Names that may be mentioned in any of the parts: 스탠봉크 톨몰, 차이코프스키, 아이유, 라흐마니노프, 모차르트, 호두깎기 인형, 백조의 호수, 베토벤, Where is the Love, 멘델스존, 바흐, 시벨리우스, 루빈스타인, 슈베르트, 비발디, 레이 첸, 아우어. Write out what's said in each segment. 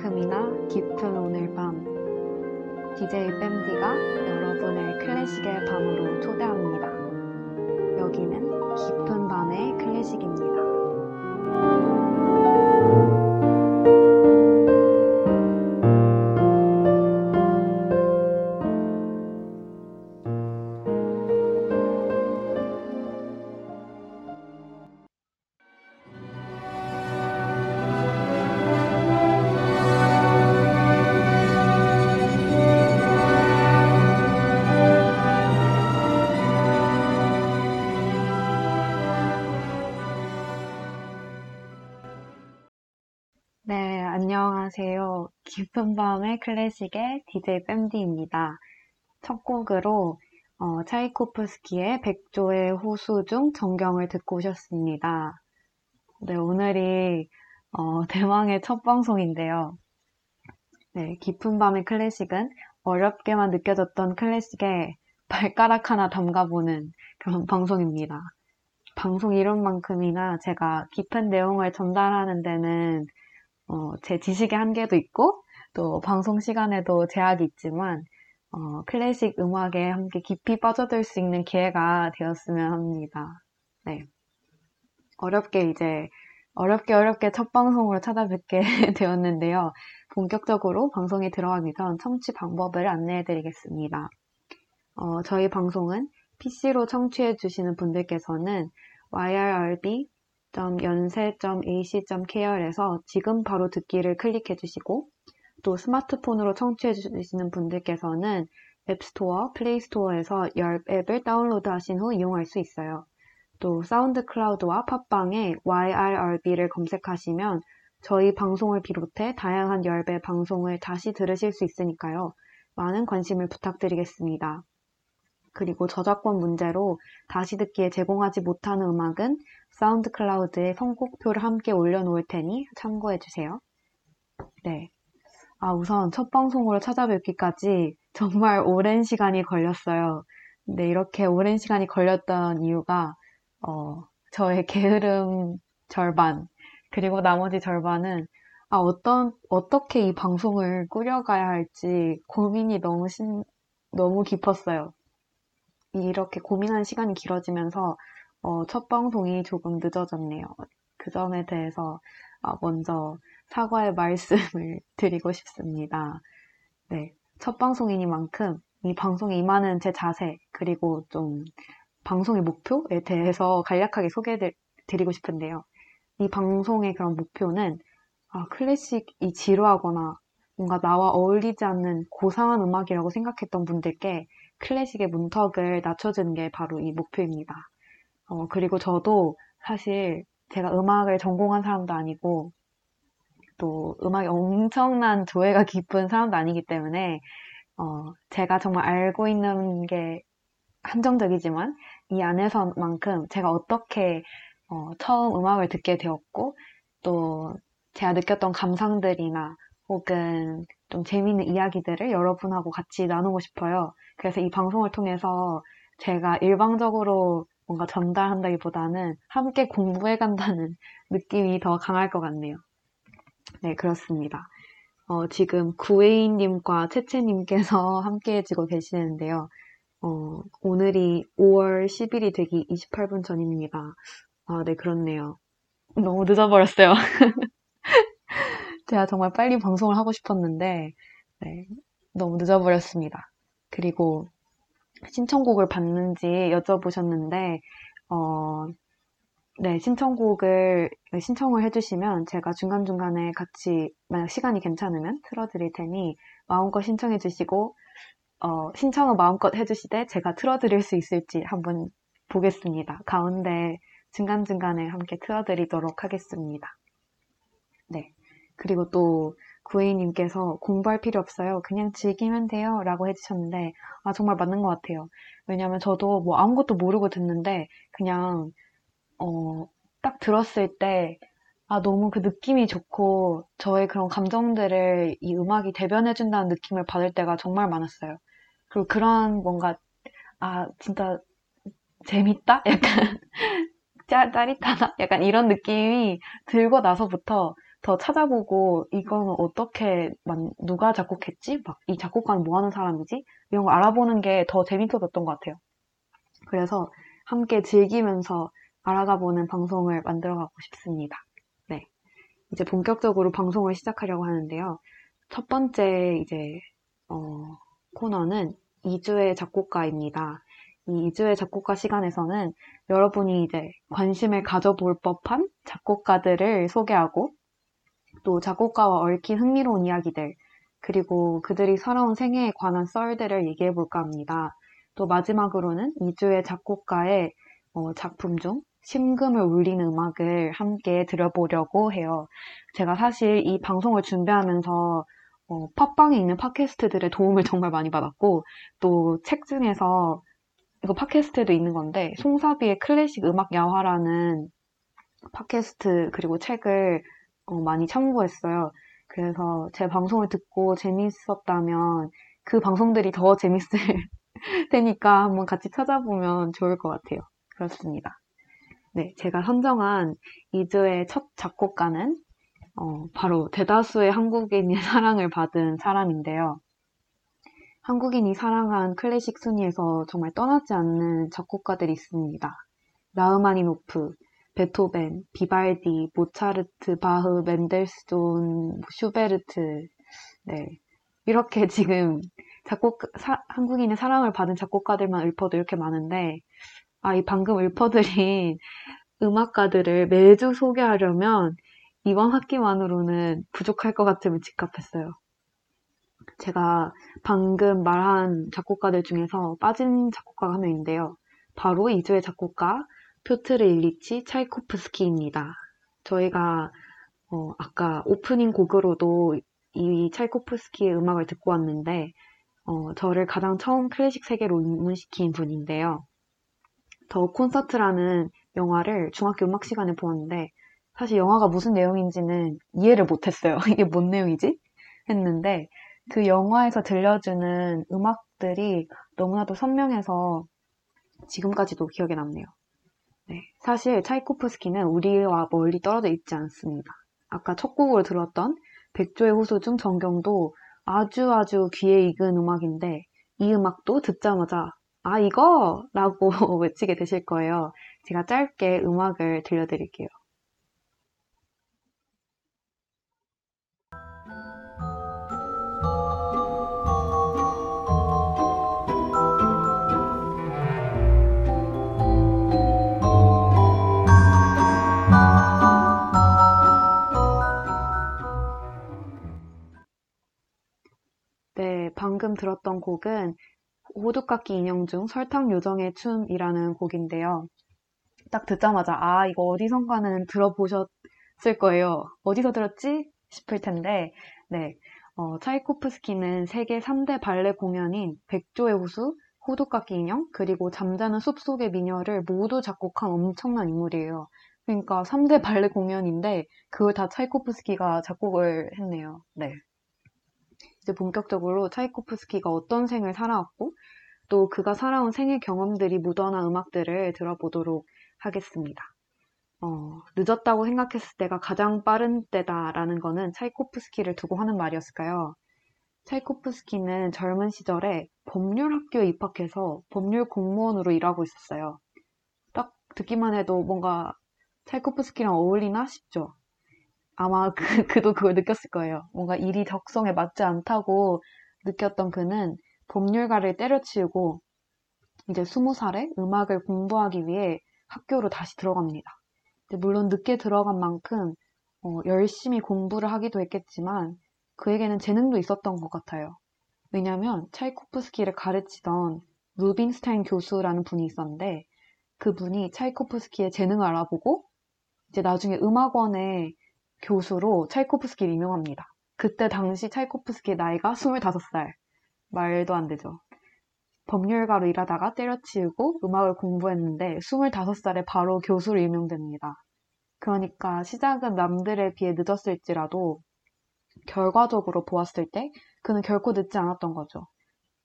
그만큼이나 깊은 오늘 밤 DJ 뺨디가 여러분을 클래식의 밤으로 초대합니다. 여기는 깊은 밤의 클래식입니다. 안녕하세요. 깊은 밤의 클래식의 DJ 뺨디입니다. 첫 곡으로 차이코프스키의 백조의 호수 중 전경을 듣고 오셨습니다. 네, 오늘이 대망의 첫 방송인데요. 네, 깊은 밤의 클래식은 어렵게만 느껴졌던 클래식에 발가락 하나 담가보는 그런 방송입니다. 방송 이름만큼이나 제가 깊은 내용을 전달하는 데는 제 지식의 한계도 있고 또 방송 시간에도 제약이 있지만 클래식 음악에 함께 깊이 빠져들 수 있는 기회가 되었으면 합니다. 네, 어렵게 첫 방송으로 찾아뵙게 되었는데요. 본격적으로 방송에 들어가기 전 청취 방법을 안내해드리겠습니다. 저희 방송은 PC로 청취해주시는 분들께서는 yrrb.연세.ac.kr에서 지금 바로 듣기를 클릭해 주시고, 또 스마트폰으로 청취해 주시는 분들께서는 앱스토어, 플레이스토어에서 열 앱을 다운로드 하신 후 이용할 수 있어요. 또 사운드 클라우드와 팟빵에 YRRB를 검색하시면 저희 방송을 비롯해 다양한 열배 방송을 다시 들으실 수 있으니까요. 많은 관심을 부탁드리겠습니다. 그리고 저작권 문제로 다시 듣기에 제공하지 못하는 음악은 사운드 클라우드에 선곡표를 함께 올려놓을 테니 참고해주세요. 네. 우선 첫 방송으로 찾아뵙기까지 정말 오랜 시간이 걸렸어요. 근데 이렇게 오랜 시간이 걸렸던 이유가, 저의 게으름 절반, 그리고 나머지 절반은, 어떻게 이 방송을 꾸려가야 할지 고민이 너무 깊었어요. 이렇게 고민하는 시간이 길어지면서 첫 방송이 조금 늦어졌네요. 그 점에 대해서 먼저 사과의 말씀을 드리고 싶습니다. 네, 첫 방송이니만큼 이 방송에 임하는 제 자세, 그리고 좀 방송의 목표에 대해서 간략하게 소개해드리고 싶은데요. 이 방송의 그런 목표는 클래식이 지루하거나 뭔가 나와 어울리지 않는 고상한 음악이라고 생각했던 분들께 클래식의 문턱을 낮춰주는 게 바로 이 목표입니다. 그리고 저도 사실 제가 음악을 전공한 사람도 아니고 또 음악이 엄청난 조예가 깊은 사람도 아니기 때문에 제가 정말 알고 있는 게 한정적이지만 이 안에서만큼 제가 어떻게 처음 음악을 듣게 되었고 또 제가 느꼈던 감상들이나 혹은 좀 재미있는 이야기들을 여러분하고 같이 나누고 싶어요. 그래서 이 방송을 통해서 제가 일방적으로 뭔가 전달한다기보다는 함께 공부해간다는 느낌이 더 강할 것 같네요. 네, 그렇습니다. 지금 구혜인님과 채채님께서 함께 해주고 계시는데요. 오늘이 5월 10일이 되기 28분 전입니다. 네, 그렇네요. 너무 늦어버렸어요. 제가 정말 빨리 방송을 하고 싶었는데 네, 너무 늦어버렸습니다. 그리고 신청곡을 받는지 여쭤보셨는데, 네, 신청을 해주시면 제가 중간중간에 같이, 만약 시간이 괜찮으면 틀어드릴 테니, 마음껏 신청해주시고, 신청은 마음껏 해주시되 제가 틀어드릴 수 있을지 한번 보겠습니다. 가운데 중간중간에 함께 틀어드리도록 하겠습니다. 네. 그리고 또, 구혜인님께서 공부할 필요 없어요. 그냥 즐기면 돼요. 라고 해주셨는데, 정말 맞는 것 같아요. 왜냐면 저도 뭐 아무것도 모르고 듣는데, 그냥, 딱 들었을 때, 너무 그 느낌이 좋고, 저의 그런 감정들을 이 음악이 대변해준다는 느낌을 받을 때가 정말 많았어요. 그리고 그런 뭔가, 진짜 재밌다? 약간, 짜릿하다? 약간 이런 느낌이 들고 나서부터, 더 찾아보고 이건 어떻게 누가 작곡했지? 막 이 작곡가는 뭐 하는 사람이지? 이런 거 알아보는 게 더 재밌어졌던 것 같아요. 그래서 함께 즐기면서 알아가 보는 방송을 만들어가고 싶습니다. 네, 이제 본격적으로 방송을 시작하려고 하는데요. 첫 번째 이제 코너는 2주의 작곡가입니다. 이 2주의 작곡가 시간에서는 여러분이 이제 관심을 가져볼 법한 작곡가들을 소개하고 또 작곡가와 얽힌 흥미로운 이야기들 그리고 그들이 살아온 생애에 관한 썰들을 얘기해볼까 합니다. 또 마지막으로는 2주의 작곡가의 작품 중 심금을 울리는 음악을 함께 들어보려고 해요. 제가 사실 이 방송을 준비하면서 팟빵에 있는 팟캐스트들의 도움을 정말 많이 받았고 또 책 중에서 이거 팟캐스트도 있는 건데 송사비의 클래식 음악 야화라는 팟캐스트 그리고 책을 많이 참고했어요. 그래서 제 방송을 듣고 재밌었다면 그 방송들이 더 재밌을 테니까 한번 같이 찾아보면 좋을 것 같아요. 그렇습니다. 네, 제가 선정한 2주의 첫 작곡가는 바로 대다수의 한국인이 사랑을 받은 사람인데요. 한국인이 사랑한 클래식 순위에서 정말 떠나지 않는 작곡가들이 있습니다. 라흐마니노프, 베토벤, 비발디, 모차르트, 바흐, 멘델스존, 슈베르트 네 이렇게 지금 한국인의 사랑을 받은 작곡가들만 읊어도 이렇게 많은데 이 방금 읊어드린 음악가들을 매주 소개하려면 이번 학기만으로는 부족할 것 같음을 직감했어요. 제가 방금 말한 작곡가들 중에서 빠진 작곡가가 한 명인데요. 바로 2주의 작곡가 표트르 일리치 차이코프스키입니다. 저희가 아까 오프닝 곡으로도 이 차이코프스키의 음악을 듣고 왔는데 저를 가장 처음 클래식 세계로 입문시킨 분인데요. 더 콘서트라는 영화를 중학교 음악 시간에 보았는데 사실 영화가 무슨 내용인지는 이해를 못했어요. 이게 뭔 내용이지? 했는데 그 영화에서 들려주는 음악들이 너무나도 선명해서 지금까지도 기억에 남네요. 네, 사실 차이코프스키는 우리와 멀리 떨어져 있지 않습니다. 아까 첫 곡으로 들었던 백조의 호수 중 전경도 아주 귀에 익은 음악인데 이 음악도 듣자마자 이거! 라고 외치게 되실 거예요. 제가 짧게 음악을 들려드릴게요. 네, 방금 들었던 곡은 호두깎기 인형 중 설탕 요정의 춤이라는 곡인데요. 딱 듣자마자 이거 어디선가는 들어보셨을 거예요. 어디서 들었지? 싶을 텐데 네, 차이코프스키는 세계 3대 발레 공연인 백조의 호수, 호두깎기 인형, 그리고 잠자는 숲속의 미녀를 모두 작곡한 엄청난 인물이에요. 그러니까 3대 발레 공연인데 그걸 다 차이코프스키가 작곡을 했네요. 네. 이제 본격적으로 차이코프스키가 어떤 생을 살아왔고 또 그가 살아온 생의 경험들이 묻어난 음악들을 들어보도록 하겠습니다. 늦었다고 생각했을 때가 가장 빠른 때다라는 거는 차이코프스키를 두고 하는 말이었을까요? 차이코프스키는 젊은 시절에 법률학교에 입학해서 법률 공무원으로 일하고 있었어요. 딱 듣기만 해도 뭔가 차이코프스키랑 어울리나 싶죠? 아마 그도 그걸 느꼈을 거예요. 뭔가 일이 적성에 맞지 않다고 느꼈던 그는 법률가를 때려치우고 이제 20살에 음악을 공부하기 위해 학교로 다시 들어갑니다. 물론 늦게 들어간 만큼 열심히 공부를 하기도 했겠지만 그에게는 재능도 있었던 것 같아요. 왜냐하면 차이코프스키를 가르치던 루빈스타인 교수라는 분이 있었는데 그분이 차이코프스키의 재능을 알아보고 이제 나중에 음악원에 교수로 차이코프스키를 임명합니다. 그때 당시 차이코프스키의 나이가 25살. 말도 안 되죠. 법률가로 일하다가 때려치우고 음악을 공부했는데 25살에 바로 교수로 임명됩니다. 그러니까 시작은 남들에 비해 늦었을지라도 결과적으로 보았을 때 그는 결코 늦지 않았던 거죠.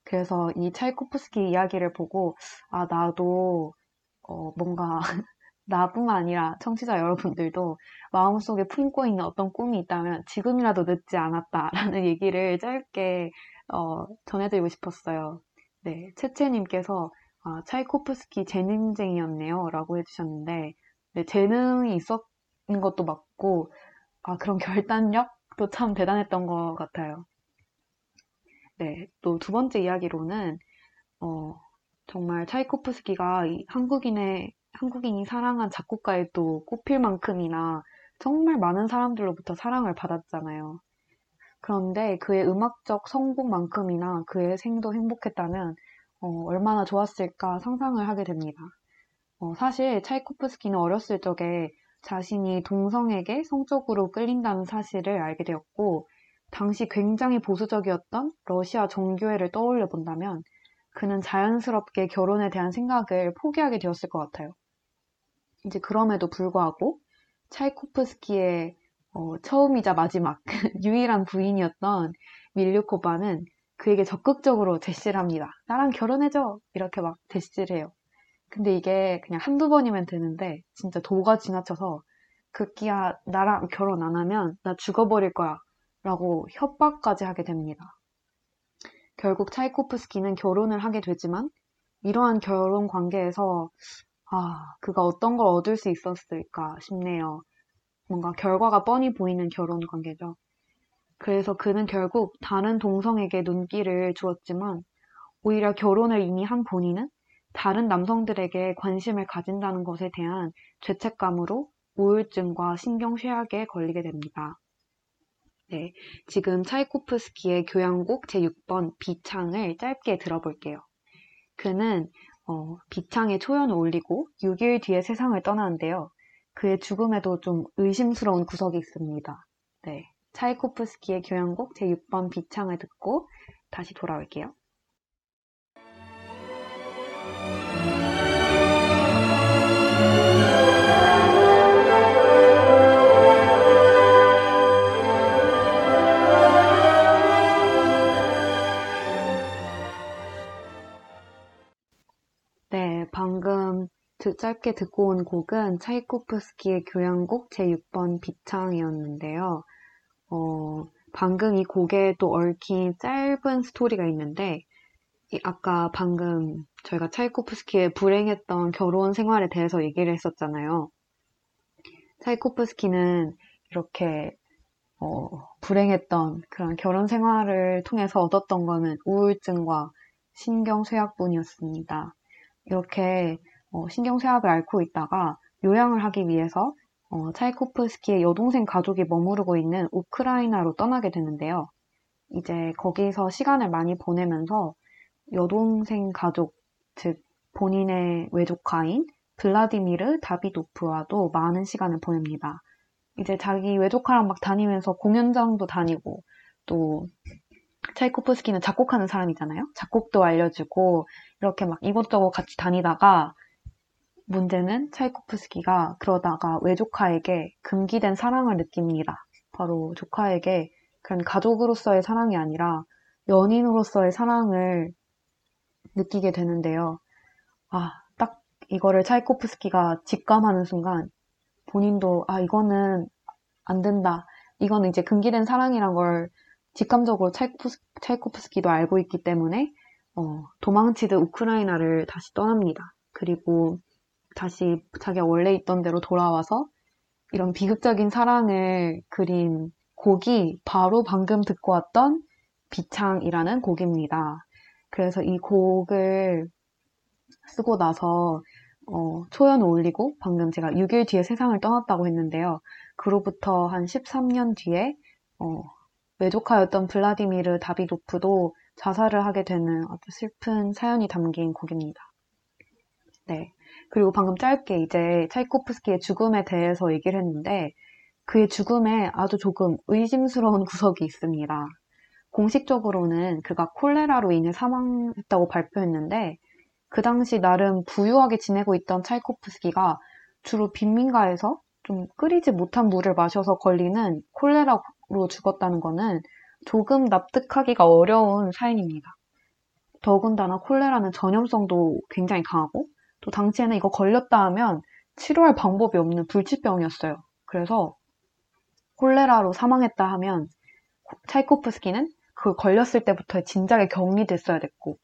그래서 이 차이코프스키 이야기를 보고 나도 뭔가 나뿐만 아니라 청취자 여러분들도 마음속에 품고 있는 어떤 꿈이 있다면 지금이라도 늦지 않았다라는 얘기를 짧게 전해드리고 싶었어요. 네, 채채님께서 아, 차이코프스키 재능쟁이였네요 라고 해주셨는데, 네, 재능이 있었던 것도 맞고 그런 결단력도 참 대단했던 것 같아요. 네, 또 두 번째 이야기로는 정말 차이코프스키가 한국인이 사랑한 작곡가에 또 꼽힐 만큼이나 정말 많은 사람들로부터 사랑을 받았잖아요. 그런데 그의 음악적 성공만큼이나 그의 생도 행복했다면 얼마나 좋았을까 상상을 하게 됩니다. 사실 차이코프스키는 어렸을 적에 자신이 동성에게 성적으로 끌린다는 사실을 알게 되었고, 당시 굉장히 보수적이었던 러시아 정교회를 떠올려 본다면 그는 자연스럽게 결혼에 대한 생각을 포기하게 되었을 것 같아요. 이제 그럼에도 불구하고 차이코프스키의 처음이자 마지막 유일한 부인이었던 밀류코바는 그에게 적극적으로 제시를 합니다. 나랑 결혼해줘! 이렇게 막 제시를 해요. 근데 이게 그냥 한두 번이면 되는데 진짜 도가 지나쳐서 극기야 나랑 결혼 안 하면 나 죽어버릴 거야 라고 협박까지 하게 됩니다. 결국 차이코프스키는 결혼을 하게 되지만 이러한 결혼 관계에서 그가 어떤 걸 얻을 수 있었을까 싶네요. 뭔가 결과가 뻔히 보이는 결혼 관계죠. 그래서 그는 결국 다른 동성에게 눈길을 주었지만 오히려 결혼을 이미 한 본인은 다른 남성들에게 관심을 가진다는 것에 대한 죄책감으로 우울증과 신경쇠약에 걸리게 됩니다. 네, 지금 차이코프스키의 교향곡 제6번 비창을 짧게 들어볼게요. 그는 비창에 초연을 올리고 6일 뒤에 세상을 떠나는데요. 그의 죽음에도 좀 의심스러운 구석이 있습니다. 네, 차이코프스키의 교향곡 제6번 비창을 듣고 다시 돌아올게요. 네, 방금 짧게 듣고 온 곡은 차이코프스키의 교향곡 제6번 비창이었는데요. 방금 이 곡에 또 얽힌 짧은 스토리가 있는데, 아까 방금 저희가 차이코프스키의 불행했던 결혼 생활에 대해서 얘기를 했었잖아요. 차이코프스키는 이렇게 불행했던 그런 결혼 생활을 통해서 얻었던 거는 우울증과 신경쇠약뿐이었습니다. 이렇게 신경쇠약을 앓고 있다가 요양을 하기 위해서 차이코프스키의 여동생 가족이 머무르고 있는 우크라이나로 떠나게 되는데요. 이제 거기서 시간을 많이 보내면서 여동생 가족, 즉 본인의 외조카인 블라디미르 다비도프와도 많은 시간을 보냅니다. 이제 자기 외조카랑 막 다니면서 공연장도 다니고, 또 차이코프스키는 작곡하는 사람이잖아요. 작곡도 알려주고 이렇게 막 이것저것 같이 다니다가, 문제는 차이코프스키가 그러다가 외조카에게 금기된 사랑을 느낍니다. 바로 조카에게 그런 가족으로서의 사랑이 아니라 연인으로서의 사랑을 느끼게 되는데요. 딱 이거를 차이코프스키가 직감하는 순간 본인도 이거는 안 된다. 이거는 이제 금기된 사랑이란 걸 직감적으로 차이코프스키도 알고 있기 때문에 도망치듯 우크라이나를 다시 떠납니다. 그리고 다시 자기가 원래 있던 대로 돌아와서 이런 비극적인 사랑을 그린 곡이 바로 방금 듣고 왔던 비창이라는 곡입니다. 그래서 이 곡을 쓰고 나서 초연을 올리고, 방금 제가 6일 뒤에 세상을 떠났다고 했는데요. 그로부터 한 13년 뒤에 외조카였던 블라디미르 다비도프도 자살을 하게 되는 아주 슬픈 사연이 담긴 곡입니다. 네. 그리고 방금 짧게 이제 차이코프스키의 죽음에 대해서 얘기를 했는데, 그의 죽음에 아주 조금 의심스러운 구석이 있습니다. 공식적으로는 그가 콜레라로 인해 사망했다고 발표했는데, 그 당시 나름 부유하게 지내고 있던 차이코프스키가 주로 빈민가에서 좀 끓이지 못한 물을 마셔서 걸리는 콜레라로 죽었다는 거는 조금 납득하기가 어려운 사연입니다. 더군다나 콜레라는 전염성도 굉장히 강하고, 또 당시에는 이거 걸렸다 하면 치료할 방법이 없는 불치병이었어요. 그래서 콜레라로 사망했다 하면 차이코프스키는 그 걸렸을 때부터 진작에 격리됐어야 됐고,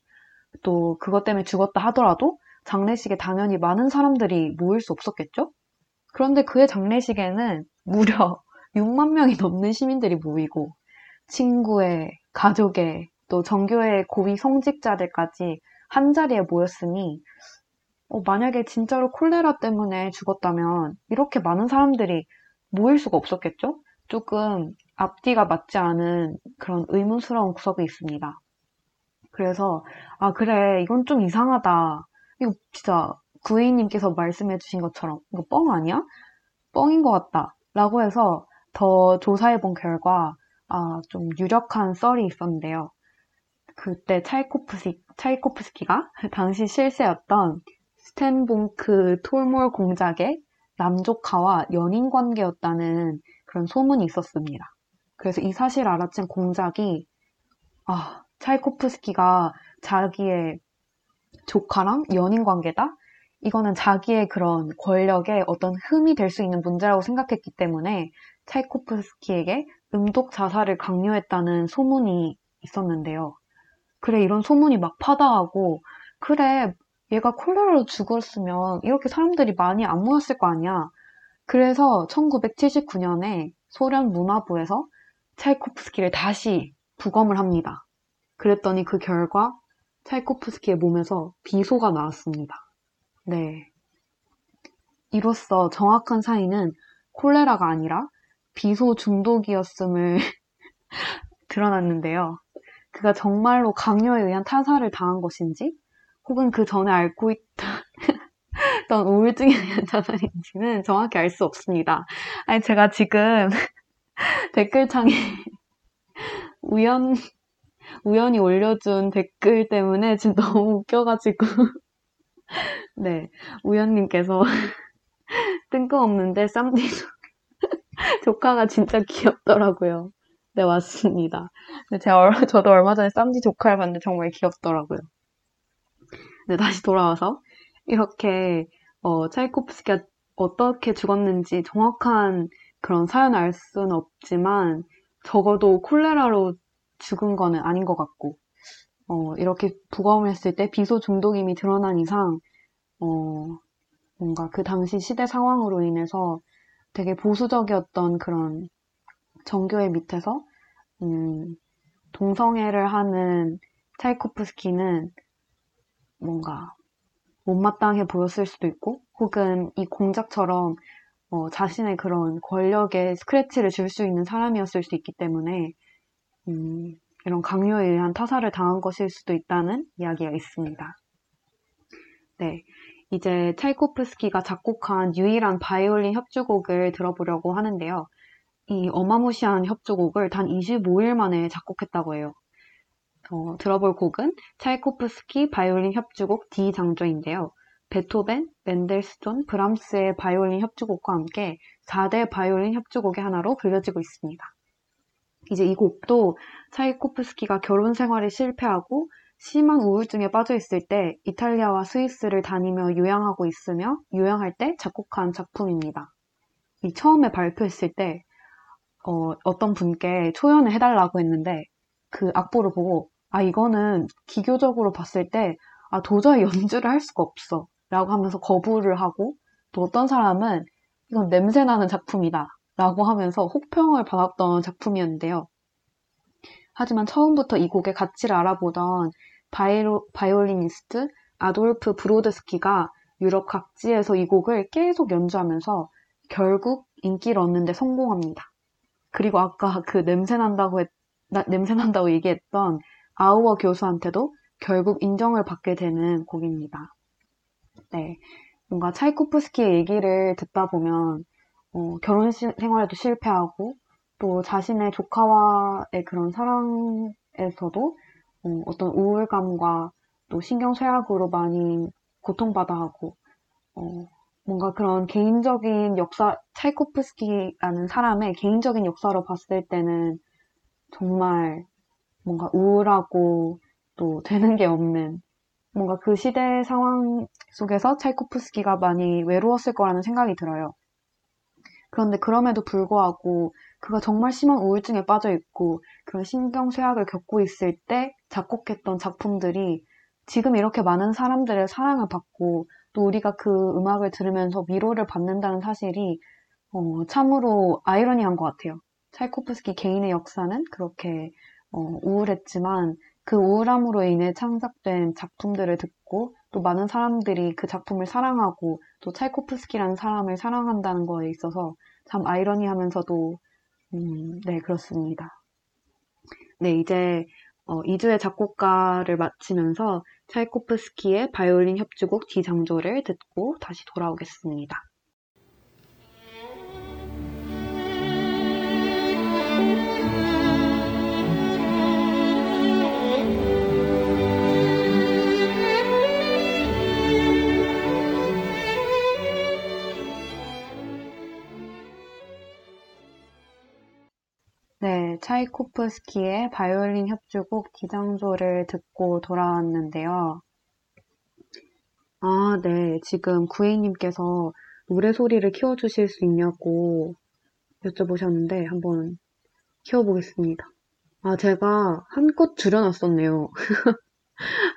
또 그것 때문에 죽었다 하더라도 장례식에 당연히 많은 사람들이 모일 수 없었겠죠? 그런데 그의 장례식에는 무려 6만 명이 넘는 시민들이 모이고 친구의, 가족의, 또 정교의 고위 성직자들까지 한자리에 모였으니 만약에 진짜로 콜레라 때문에 죽었다면 이렇게 많은 사람들이 모일 수가 없었겠죠? 조금 앞뒤가 맞지 않은 그런 의문스러운 구석이 있습니다. 그래서 그래, 이건 좀 이상하다. 이거 진짜 구혜인님께서 말씀해주신 것처럼 이거 뻥 아니야? 뻥인 것 같다 라고 해서 더 조사해본 결과 좀 유력한 썰이 있었는데요. 그때 차이코프스키가 당시 실세였던 스탠봉크 톨몰 공작의 남조카와 연인관계였다는 그런 소문이 있었습니다. 그래서 이 사실을 알아챈 공작이 차이코프스키가 자기의 조카랑 연인관계다? 이거는 자기의 그런 권력의 어떤 흠이 될 수 있는 문제라고 생각했기 때문에 차이코프스키에게 음독 자살을 강요했다는 소문이 있었는데요. 그래, 이런 소문이 막 파다하고, 그래, 얘가 콜레라로 죽었으면 이렇게 사람들이 많이 안 모였을 거 아니야. 그래서 1979년에 소련 문화부에서 차이코프스키를 다시 부검을 합니다. 그랬더니 그 결과 차이코프스키의 몸에서 비소가 나왔습니다. 네. 이로써 정확한 사인은 콜레라가 아니라 비소 중독이었음을 드러났는데요. 그가 정말로 강요에 의한 타살을 당한 것인지, 혹은 그 전에 앓고 있던 우울증에 의한 자살인지는 정확히 알 수 없습니다. 아니, 제가 지금 댓글창에 우연히 올려준 댓글 때문에 지금 너무 웃겨가지고 네, 우연님께서 뜬금없는데 쌈디 조카가 진짜 귀엽더라고요. 네, 맞습니다. 근데 저도 얼마 전에 쌈디 조카를 봤는데 정말 귀엽더라고요. 네, 다시 돌아와서 이렇게 차이코프스키가 어떻게 죽었는지 정확한 그런 사연을 알 수는 없지만 적어도 콜레라로 죽은 거는 아닌 것 같고, 이렇게 부검을 했을 때 비소 중독임이 드러난 이상 뭔가 그 당시 시대 상황으로 인해서 되게 보수적이었던 그런 정교회 밑에서 동성애를 하는 차이코프스키는 뭔가 못마땅해 보였을 수도 있고, 혹은 이 공작처럼 자신의 그런 권력에 스크래치를 줄 수 있는 사람이었을 수 있기 때문에 이런 강요에 의한 타살을 당한 것일 수도 있다는 이야기가 있습니다. 네, 이제 차이코프스키가 작곡한 유일한 바이올린 협주곡을 들어보려고 하는데요. 이 어마무시한 협주곡을 단 25일 만에 작곡했다고 해요. 들어볼 곡은 차이코프스키 바이올린 협주곡 D장조인데요. 베토벤, 멘델스존, 브람스의 바이올린 협주곡과 함께 4대 바이올린 협주곡의 하나로 불려지고 있습니다. 이제 이 곡도 차이코프스키가 결혼 생활에 실패하고 심한 우울증에 빠져있을 때 이탈리아와 스위스를 다니며 요양할 때 작곡한 작품입니다. 이 처음에 발표했을 때 어떤 분께 초연을 해달라고 했는데 그 악보를 보고 이거는 기교적으로 봤을 때 도저히 연주를 할 수가 없어 라고 하면서 거부를 하고, 또 어떤 사람은 이건 냄새나는 작품이다 라고 하면서 혹평을 받았던 작품이었는데요. 하지만 처음부터 이 곡의 가치를 알아보던 바이올리니스트 아돌프 브로드스키가 유럽 각지에서 이 곡을 계속 연주하면서 결국 인기를 얻는 데 성공합니다. 그리고 아까 그 냄새난다고 얘기했던 아우어 교수한테도 결국 인정을 받게 되는 곡입니다. 네, 뭔가 차이코프스키의 얘기를 듣다 보면 결혼 생활에도 실패하고, 또 자신의 조카와의 그런 사랑에서도 어떤 우울감과 또 신경쇠약으로 많이 고통받아 하고, 뭔가 그런 개인적인 역사, 차이코프스키라는 사람의 개인적인 역사로 봤을 때는 정말 뭔가 우울하고 또 되는 게 없는 뭔가 그 시대 상황 속에서 차이코프스키가 많이 외로웠을 거라는 생각이 들어요. 그런데 그럼에도 불구하고 그가 정말 심한 우울증에 빠져 있고 그런 신경 쇠약을 겪고 있을 때 작곡했던 작품들이 지금 이렇게 많은 사람들의 사랑을 받고 또 우리가 그 음악을 들으면서 위로를 받는다는 사실이 참으로 아이러니한 것 같아요. 차이코프스키 개인의 역사는 그렇게 우울했지만 그 우울함으로 인해 창작된 작품들을 듣고 또 많은 사람들이 그 작품을 사랑하고 또 차이코프스키라는 사람을 사랑한다는 거에 있어서 참 아이러니하면서도 네, 그렇습니다. 네, 이제 2주의 작곡가를 마치면서 차이코프스키의 바이올린 협주곡 D장조를 듣고 다시 돌아오겠습니다. 네, 차이코프스키의 바이올린 협주곡 D장조를 듣고 돌아왔는데요. 아, 네, 지금 구혜님께서 노래 소리를 키워주실 수 있냐고 여쭤보셨는데 한번 키워보겠습니다. 아, 제가 한껏 줄여놨었네요.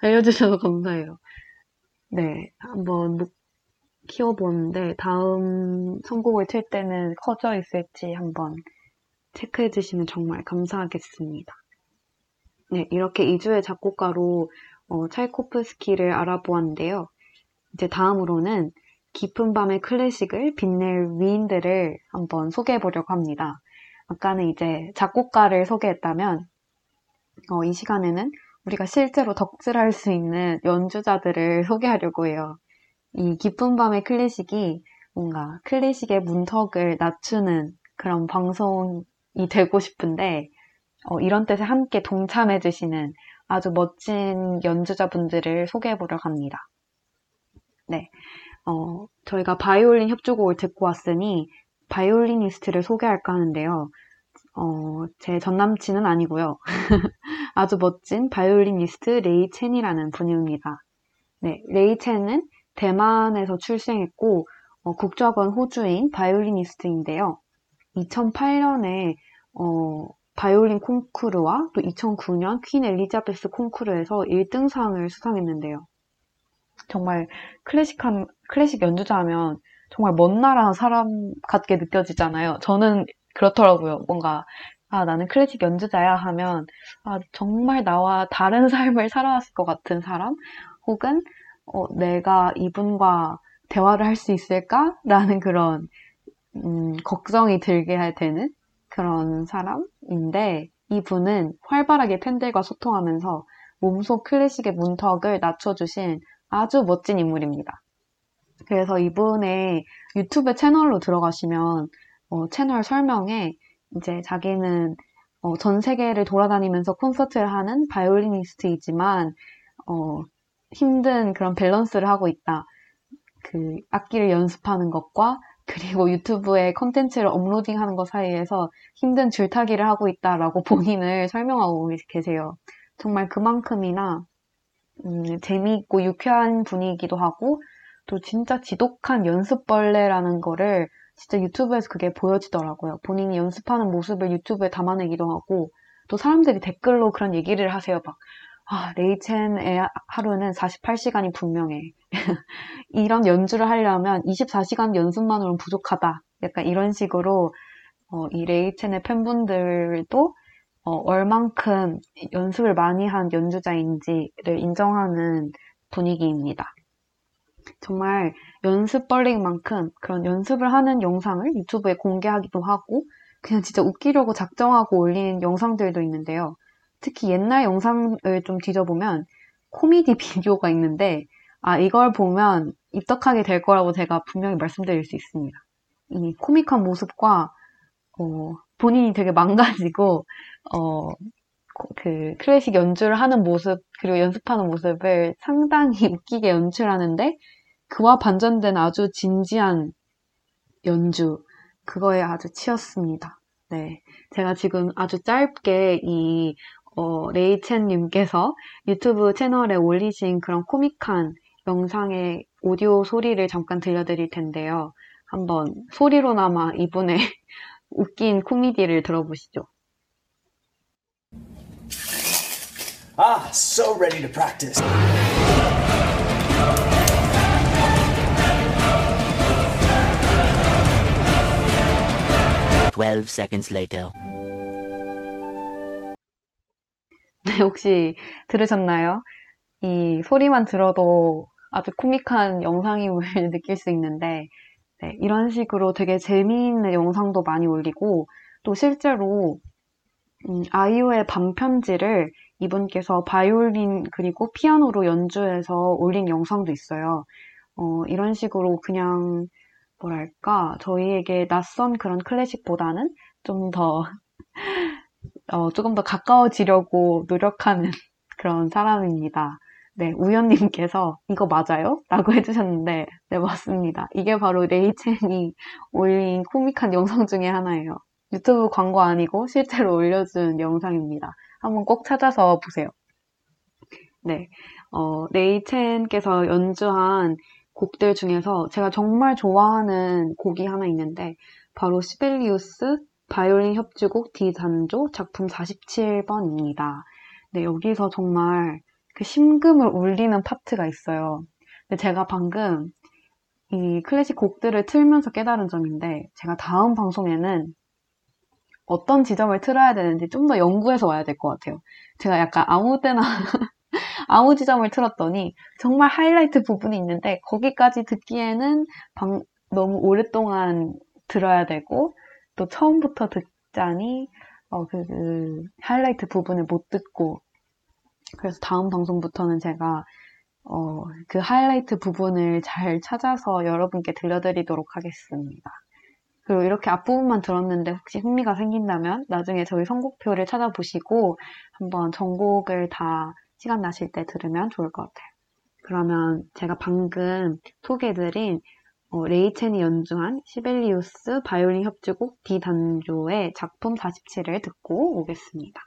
알려주셔서 감사해요. 네, 한번 키워보는데 다음 선곡을 틀 때는 커져 있을지 한번 체크해 주시면 정말 감사하겠습니다. 네, 이렇게 2주의 작곡가로 차이코프스키를 알아보았는데요. 이제 다음으로는 깊은 밤의 클래식을 빛낼 위인들을 한번 소개해 보려고 합니다. 아까는 이제 작곡가를 소개했다면 이 시간에는 우리가 실제로 덕질할 수 있는 연주자들을 소개하려고 해요. 이 깊은 밤의 클래식이 뭔가 클래식의 문턱을 낮추는 그런 방송 이 되고 싶은데 이런 뜻에 함께 동참해주시는 아주 멋진 연주자분들을 소개해보려고 합니다. 네, 저희가 바이올린 협주곡을 듣고 왔으니 바이올리니스트를 소개할까 하는데요. 제 전남친은 아니고요. 아주 멋진 바이올리니스트 레이 첸이라는 분입니다. 네, 레이 첸은 대만에서 출생했고 국적은 호주인 바이올리니스트인데요. 2008년에 바이올린 콩쿠르와 또 2009년 퀸 엘리자베스 콩쿠르에서 1등상을 수상했는데요. 정말 클래식 연주자 하면 정말 먼 나라 사람 같게 느껴지잖아요. 저는 그렇더라고요. 뭔가 아, 나는 클래식 연주자야 하면 아, 정말 나와 다른 삶을 살아왔을 것 같은 사람 혹은 내가 이분과 대화를 할 수 있을까? 라는 그런 걱정이 들게 되는 그런 사람인데 이분은 활발하게 팬들과 소통하면서 몸소 클래식의 문턱을 낮춰주신 아주 멋진 인물입니다. 그래서 이분의 유튜브 채널로 들어가시면 채널 설명에 이제 자기는 전 세계를 돌아다니면서 콘서트를 하는 바이올리니스트이지만 힘든 그런 밸런스를 하고 있다. 그 악기를 연습하는 것과 그리고 유튜브에 콘텐츠를 업로딩하는 것 사이에서 힘든 줄타기를 하고 있다라고 본인을 설명하고 계세요. 정말 그만큼이나 재미있고 유쾌한 분이기도 하고 또 진짜 지독한 연습벌레라는 거를 진짜 유튜브에서 그게 보여지더라고요. 본인이 연습하는 모습을 유튜브에 담아내기도 하고 또 사람들이 댓글로 그런 얘기를 하세요. 막 아, 레이첸의 하루는 48시간이 분명해. 이런 연주를 하려면 24시간 연습만으로는 부족하다. 약간 이런 식으로 이 레이첸의 팬분들도 얼만큼 연습을 많이 한 연주자인지를 인정하는 분위기입니다. 정말 연습벌레인 만큼 그런 연습을 하는 영상을 유튜브에 공개하기도 하고 그냥 진짜 웃기려고 작정하고 올리는 영상들도 있는데요. 특히 옛날 영상을 좀 뒤져보면 코미디 비디오가 있는데 아, 이걸 보면 입덕하게 될 거라고 제가 분명히 말씀드릴 수 있습니다. 이 코믹한 모습과 본인이 되게 망가지고 그 클래식 연주를 하는 모습 그리고 연습하는 모습을 상당히 웃기게 연출하는데 그와 반전된 아주 진지한 연주 그거에 아주 치였습니다. 네, 제가 지금 아주 짧게 이 레이 첸 님께서 유튜브 채널에 올리신 그런 코믹한 영상의 오디오 소리를 잠깐 들려드릴 텐데요. 한번 소리로나마 이분의 웃긴 코미디를 들어보시죠. Ah, so ready to practice. 네, 혹시 들으셨나요? 이 소리만 들어도 아주 코믹한 영상임을 느낄 수 있는데, 네, 이런 식으로 되게 재미있는 영상도 많이 올리고, 또 실제로 아이유의 밤편지를 이분께서 바이올린 그리고 피아노로 연주해서 올린 영상도 있어요. 이런 식으로 그냥 뭐랄까, 저희에게 낯선 그런 클래식보다는 좀 더 조금 더 가까워지려고 노력하는 그런 사람입니다. 네, 우연님께서 이거 맞아요? 라고 해주셨는데, 네, 맞습니다. 이게 바로 레이 첸이 올린 코믹한 영상 중에 하나예요. 유튜브 광고 아니고 실제로 올려준 영상입니다. 한번 꼭 찾아서 보세요. 네, 레이 첸께서 연주한 곡들 중에서 제가 정말 좋아하는 곡이 하나 있는데, 바로 시벨리우스 바이올린 협주곡 D3조 작품 47번입니다. 네, 여기서 정말 그 심금을 울리는 파트가 있어요. 근데 제가 방금 이 클래식 곡들을 틀면서 깨달은 점인데, 제가 다음 방송에는 어떤 지점을 틀어야 되는지 좀 더 연구해서 와야 될 것 같아요. 제가 약간 아무 때나 아무 지점을 틀었더니 정말 하이라이트 부분이 있는데 거기까지 듣기에는 너무 오랫동안 들어야 되고, 또 처음부터 듣자니 그 하이라이트 부분을 못 듣고, 그래서 다음 방송부터는 제가 그 하이라이트 부분을 잘 찾아서 여러분께 들려드리도록 하겠습니다. 그리고 이렇게 앞부분만 들었는데 혹시 흥미가 생긴다면 나중에 저희 선곡표를 찾아보시고 한번 전곡을 다 시간 나실 때 들으면 좋을 것 같아요. 그러면 제가 방금 소개해드린 레이 첸이 연주한 시벨리우스 바이올린 협주곡 D3조의 작품 47을 듣고 오겠습니다.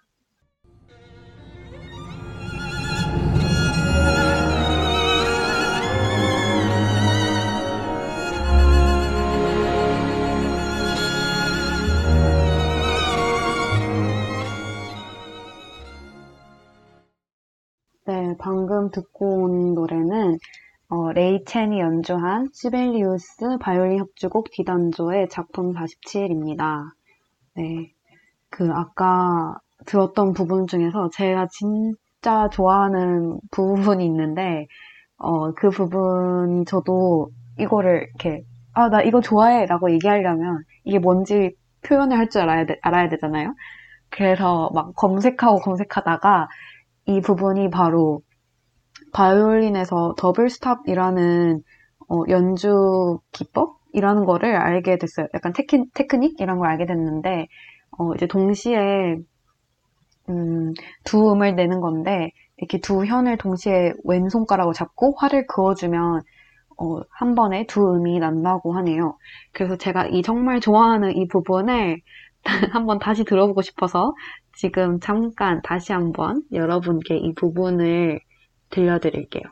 네, 방금 듣고 온 노래는 레이 첸이 연주한 시벨리우스 바이올린 협주곡 D3조의 작품 47입니다. 네, 그 아까 들었던 부분 중에서 제가 진짜 좋아하는 부분이 있는데, 그 부분이 저도 이거를 이렇게 아, 나 이거 좋아해 라고 얘기하려면 이게 뭔지 표현을 할 줄 알아야 되잖아요. 그래서 막 검색하다가 이 부분이 바로 바이올린에서 더블 스탑이라는 연주 기법이라는 거를 알게 됐어요. 약간 테크닉 이런 걸 알게 됐는데, 이제 동시에 두 음을 내는 건데, 이렇게 두 현을 동시에 왼손가락으로 잡고 활을 그어주면 한 번에 두 음이 난다고 하네요. 그래서 제가 이 정말 좋아하는 이 부분을 한번 다시 들어보고 싶어서 지금 잠깐 다시 한번 여러분께 이 부분을 들려드릴게요.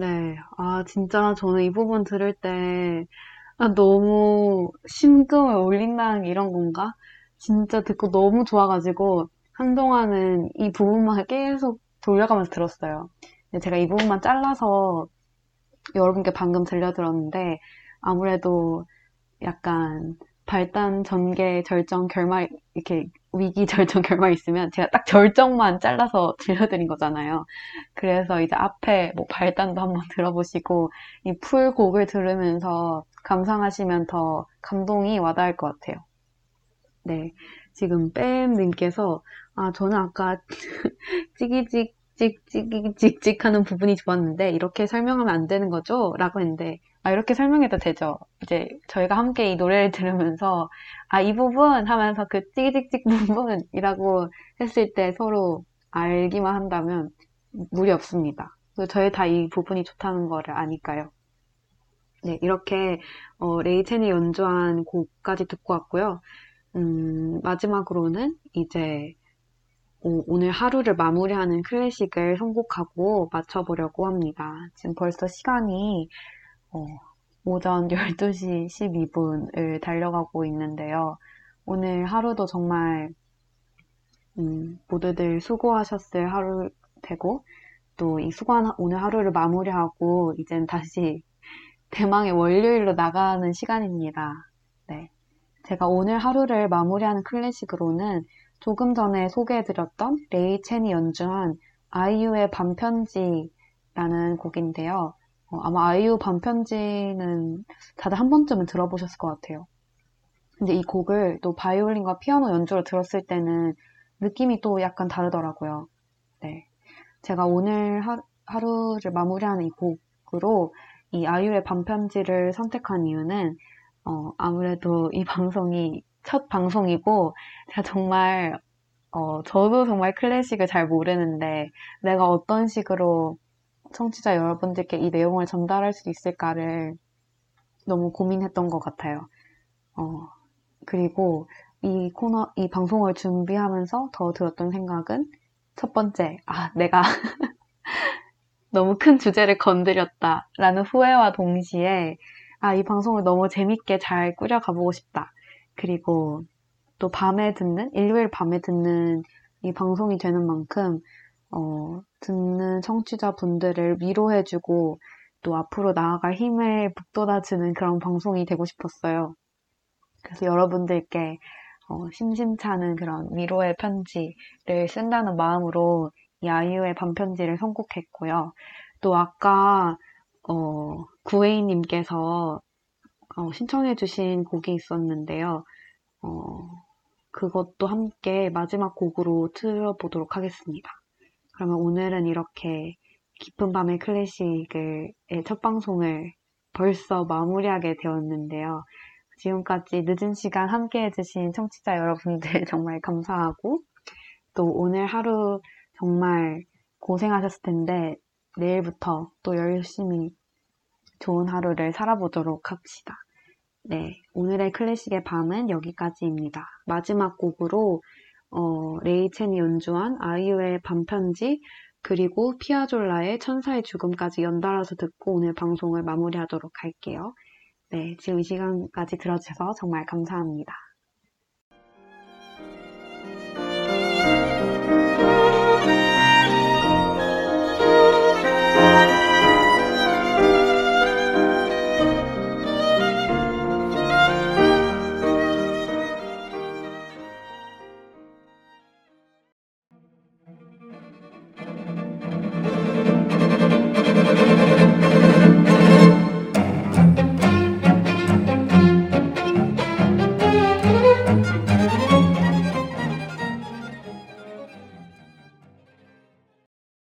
네, 아 진짜 저는 이 부분 들을 때 너무 심금을 울린다는 게 이런 건가? 진짜 듣고 너무 좋아가지고 한동안은 이 부분만 계속 돌려가면서 들었어요. 근데 제가 이 부분만 잘라서 여러분께 방금 들려드렸는데, 아무래도 약간 발단, 전개, 절정, 결말 이렇게 위기 절정 결말 있으면 제가 딱 절정만 잘라서 들려드린 거잖아요. 그래서 이제 앞에 뭐 발단도 한번 들어보시고 이 풀곡을 들으면서 감상하시면 더 감동이 와닿을 것 같아요. 네, 지금 뺨 님께서 아 저는 아까 찍찍찍찍찍찍 하는 부분이 좋았는데 이렇게 설명하면 안 되는 거죠? 라고 했는데 아 이렇게 설명해도 되죠. 이제 저희가 함께 이 노래를 들으면서 아 이 부분 하면서 그 찍찍찍 부분이라고 했을 때 서로 알기만 한다면 무리 없습니다. 저희 다 이 부분이 좋다는 거를 아니까요. 네, 이렇게 레이 첸이 연주한 곡까지 듣고 왔고요. 마지막으로는 이제 오늘 하루를 마무리하는 클래식을 선곡하고 마쳐보려고 합니다. 지금 벌써 시간이 오전 12시 12분을 달려가고 있는데요. 오늘 하루도 정말 모두들 수고하셨을 하루 되고 또 이 수고한 오늘 하루를 마무리하고 이젠 다시 대망의 월요일로 나가는 시간입니다. 네, 제가 오늘 하루를 마무리하는 클래식으로는 조금 전에 소개해드렸던 레이 첸이 연주한 아이유의 밤편지라는 곡인데요. 아마 아이유 밤편지는 다들 한 번쯤은 들어보셨을 것 같아요. 근데 이 곡을 또 바이올린과 피아노 연주로 들었을 때는 느낌이 또 약간 다르더라고요. 네, 제가 오늘 하루를 마무리하는 이 곡으로 이 아이유의 밤편지를 선택한 이유는 아무래도 이 방송이 첫 방송이고 제가 정말 저도 정말 클래식을 잘 모르는데 내가 어떤 식으로 청취자 여러분들께 이 내용을 전달할 수 있을까를 너무 고민했던 것 같아요. 그리고 이 코너, 이 방송을 준비하면서 더 들었던 생각은 첫 번째, 내가 너무 큰 주제를 건드렸다라는 후회와 동시에 이 방송을 너무 재밌게 잘 꾸려가보고 싶다. 그리고 또 밤에 듣는, 일요일 밤에 듣는 이 방송이 되는 만큼 듣는 청취자분들을 위로해주고 또 앞으로 나아갈 힘을 북돋아주는 그런 방송이 되고 싶었어요. 그래서 여러분들께 심심찮은 그런 위로의 편지를 쓴다는 마음으로 이 아이유의 밤편지를 선곡했고요. 또 아까 구혜인님께서 신청해주신 곡이 있었는데요. 그것도 함께 마지막 곡으로 틀어보도록 하겠습니다. 그러면 오늘은 이렇게 깊은 밤의 클래식의 첫 방송을 벌써 마무리하게 되었는데요. 지금까지 늦은 시간 함께해주신 청취자 여러분들 정말 감사하고 또 오늘 하루 정말 고생하셨을 텐데 내일부터 또 열심히 좋은 하루를 살아보도록 합시다. 네, 오늘의 클래식의 밤은 여기까지입니다. 마지막 곡으로 레이 첸이 연주한 아이유의 밤편지 그리고 피아졸라의 천사의 죽음까지 연달아서 듣고 오늘 방송을 마무리하도록 할게요. 네, 지금 이 시간까지 들어주셔서 정말 감사합니다.